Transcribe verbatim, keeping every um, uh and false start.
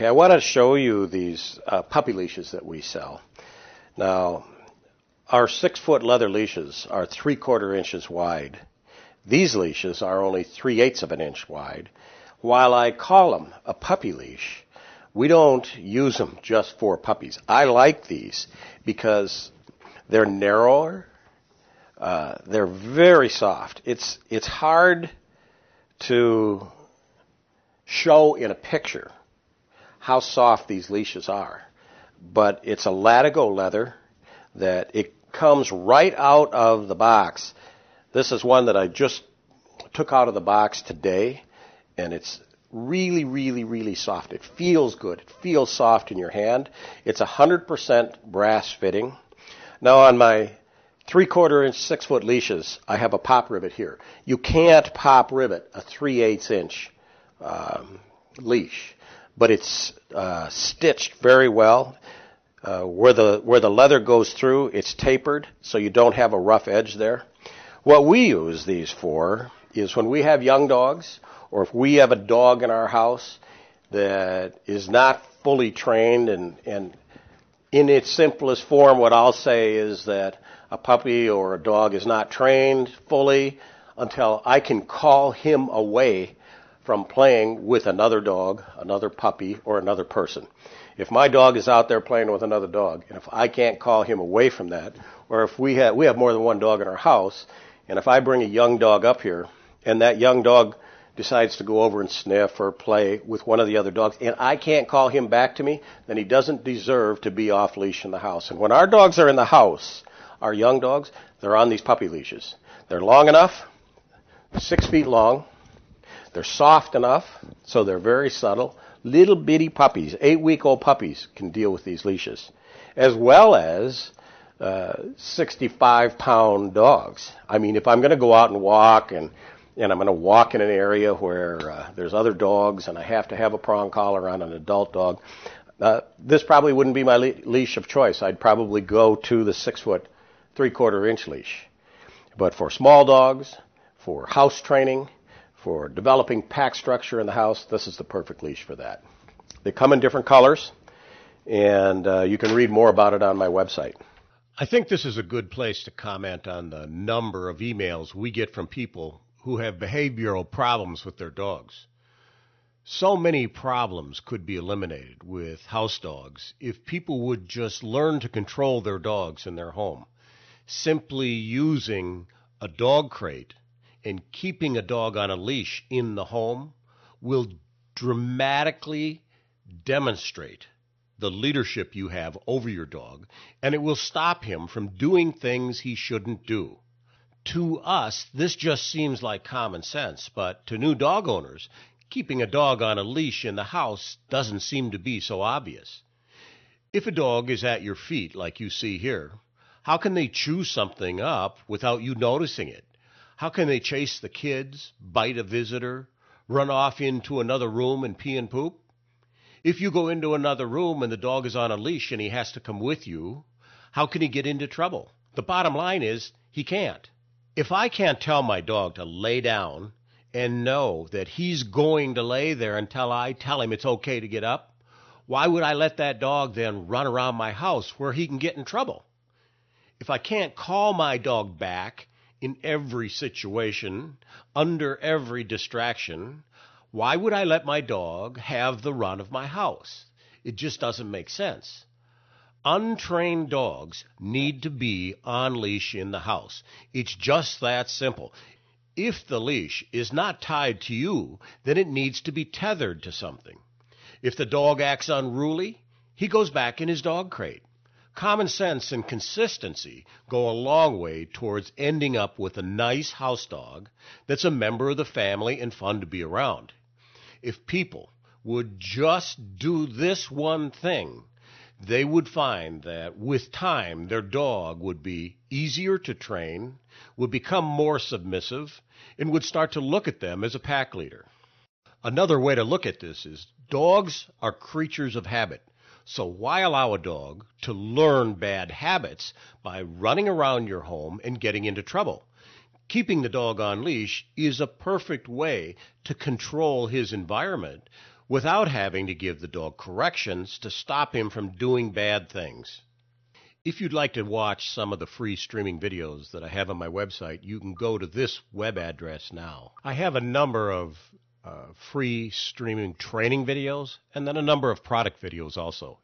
Okay, I want to show you these uh, puppy leashes that we sell. Now, our six-foot leather leashes are three-quarter inches wide. These leashes are only three-eighths of an inch wide. While I call them a puppy leash, we don't use them just for puppies. I like these because they're narrower. Uh, they're very soft. It's, it's hard to show in a picture how soft these leashes are, but it's a latigo leather that it comes right out of the box. This is one that I just took out of the box today, and it's really, really, really soft. It feels good. It feels soft in your hand. It's one hundred percent brass fitting. Now on my three-quarter inch, six-foot leashes, I have a pop rivet here. You can't pop rivet a three-eighths inch um, leash. But it's uh, stitched very well. Uh, where the where the leather goes through, it's tapered, so you don't have a rough edge there. What we use these for is when we have young dogs, or if we have a dog in our house that is not fully trained, and, and in its simplest form, what I'll say is that a puppy or a dog is not trained fully until I can call him away from playing with another dog, another puppy, or another person. If my dog is out there playing with another dog, and if I can't call him away from that, or if we have, we have more than one dog in our house, and if I bring a young dog up here, and that young dog decides to go over and sniff or play with one of the other dogs, and I can't call him back to me, then he doesn't deserve to be off leash in the house. And when our dogs are in the house, our young dogs, they're on these puppy leashes. They're long enough, six feet long. They're soft enough, so they're very subtle. Little bitty puppies, eight-week-old puppies, can deal with these leashes, as well as sixty-five-pound dogs. I mean, if I'm going to go out and walk, and, and I'm going to walk in an area where uh, there's other dogs, and I have to have a prong collar on an adult dog, uh, this probably wouldn't be my le leash of choice. I'd probably go to the six-foot, three-quarter-inch leash. But for small dogs, for house training, for developing pack structure in the house, this is the perfect leash for that. They come in different colors, and uh, you can read more about it on my website. I think this is a good place to comment on the number of emails we get from people who have behavioral problems with their dogs. So many problems could be eliminated with house dogs if people would just learn to control their dogs in their home. Simply using a dog crate and keeping a dog on a leash in the home will dramatically demonstrate the leadership you have over your dog, and it will stop him from doing things he shouldn't do. To us, this just seems like common sense, but to new dog owners, keeping a dog on a leash in the house doesn't seem to be so obvious. If a dog is at your feet, like you see here, how can they chew something up without you noticing it? How can they chase the kids, bite a visitor, run off into another room and pee and poop? If you go into another room and the dog is on a leash and he has to come with you, how can he get into trouble? The bottom line is, he can't. If I can't tell my dog to lay down and know that he's going to lay there until I tell him it's okay to get up, why would I let that dog then run around my house where he can get in trouble? If I can't call my dog back in every situation, under every distraction, why would I let my dog have the run of my house? It just doesn't make sense. Untrained dogs need to be on leash in the house. It's just that simple. If the leash is not tied to you, then it needs to be tethered to something. If the dog acts unruly, he goes back in his dog crate. Common sense and consistency go a long way towards ending up with a nice house dog that's a member of the family and fun to be around. If people would just do this one thing, they would find that with time their dog would be easier to train, would become more submissive, and would start to look at them as a pack leader. Another way to look at this is dogs are creatures of habit. So why allow a dog to learn bad habits by running around your home and getting into trouble? Keeping the dog on leash is a perfect way to control his environment without having to give the dog corrections to stop him from doing bad things. If you'd like to watch some of the free streaming videos that I have on my website, you can go to this web address now. I have a number of uh, free streaming training videos and then a number of product videos also.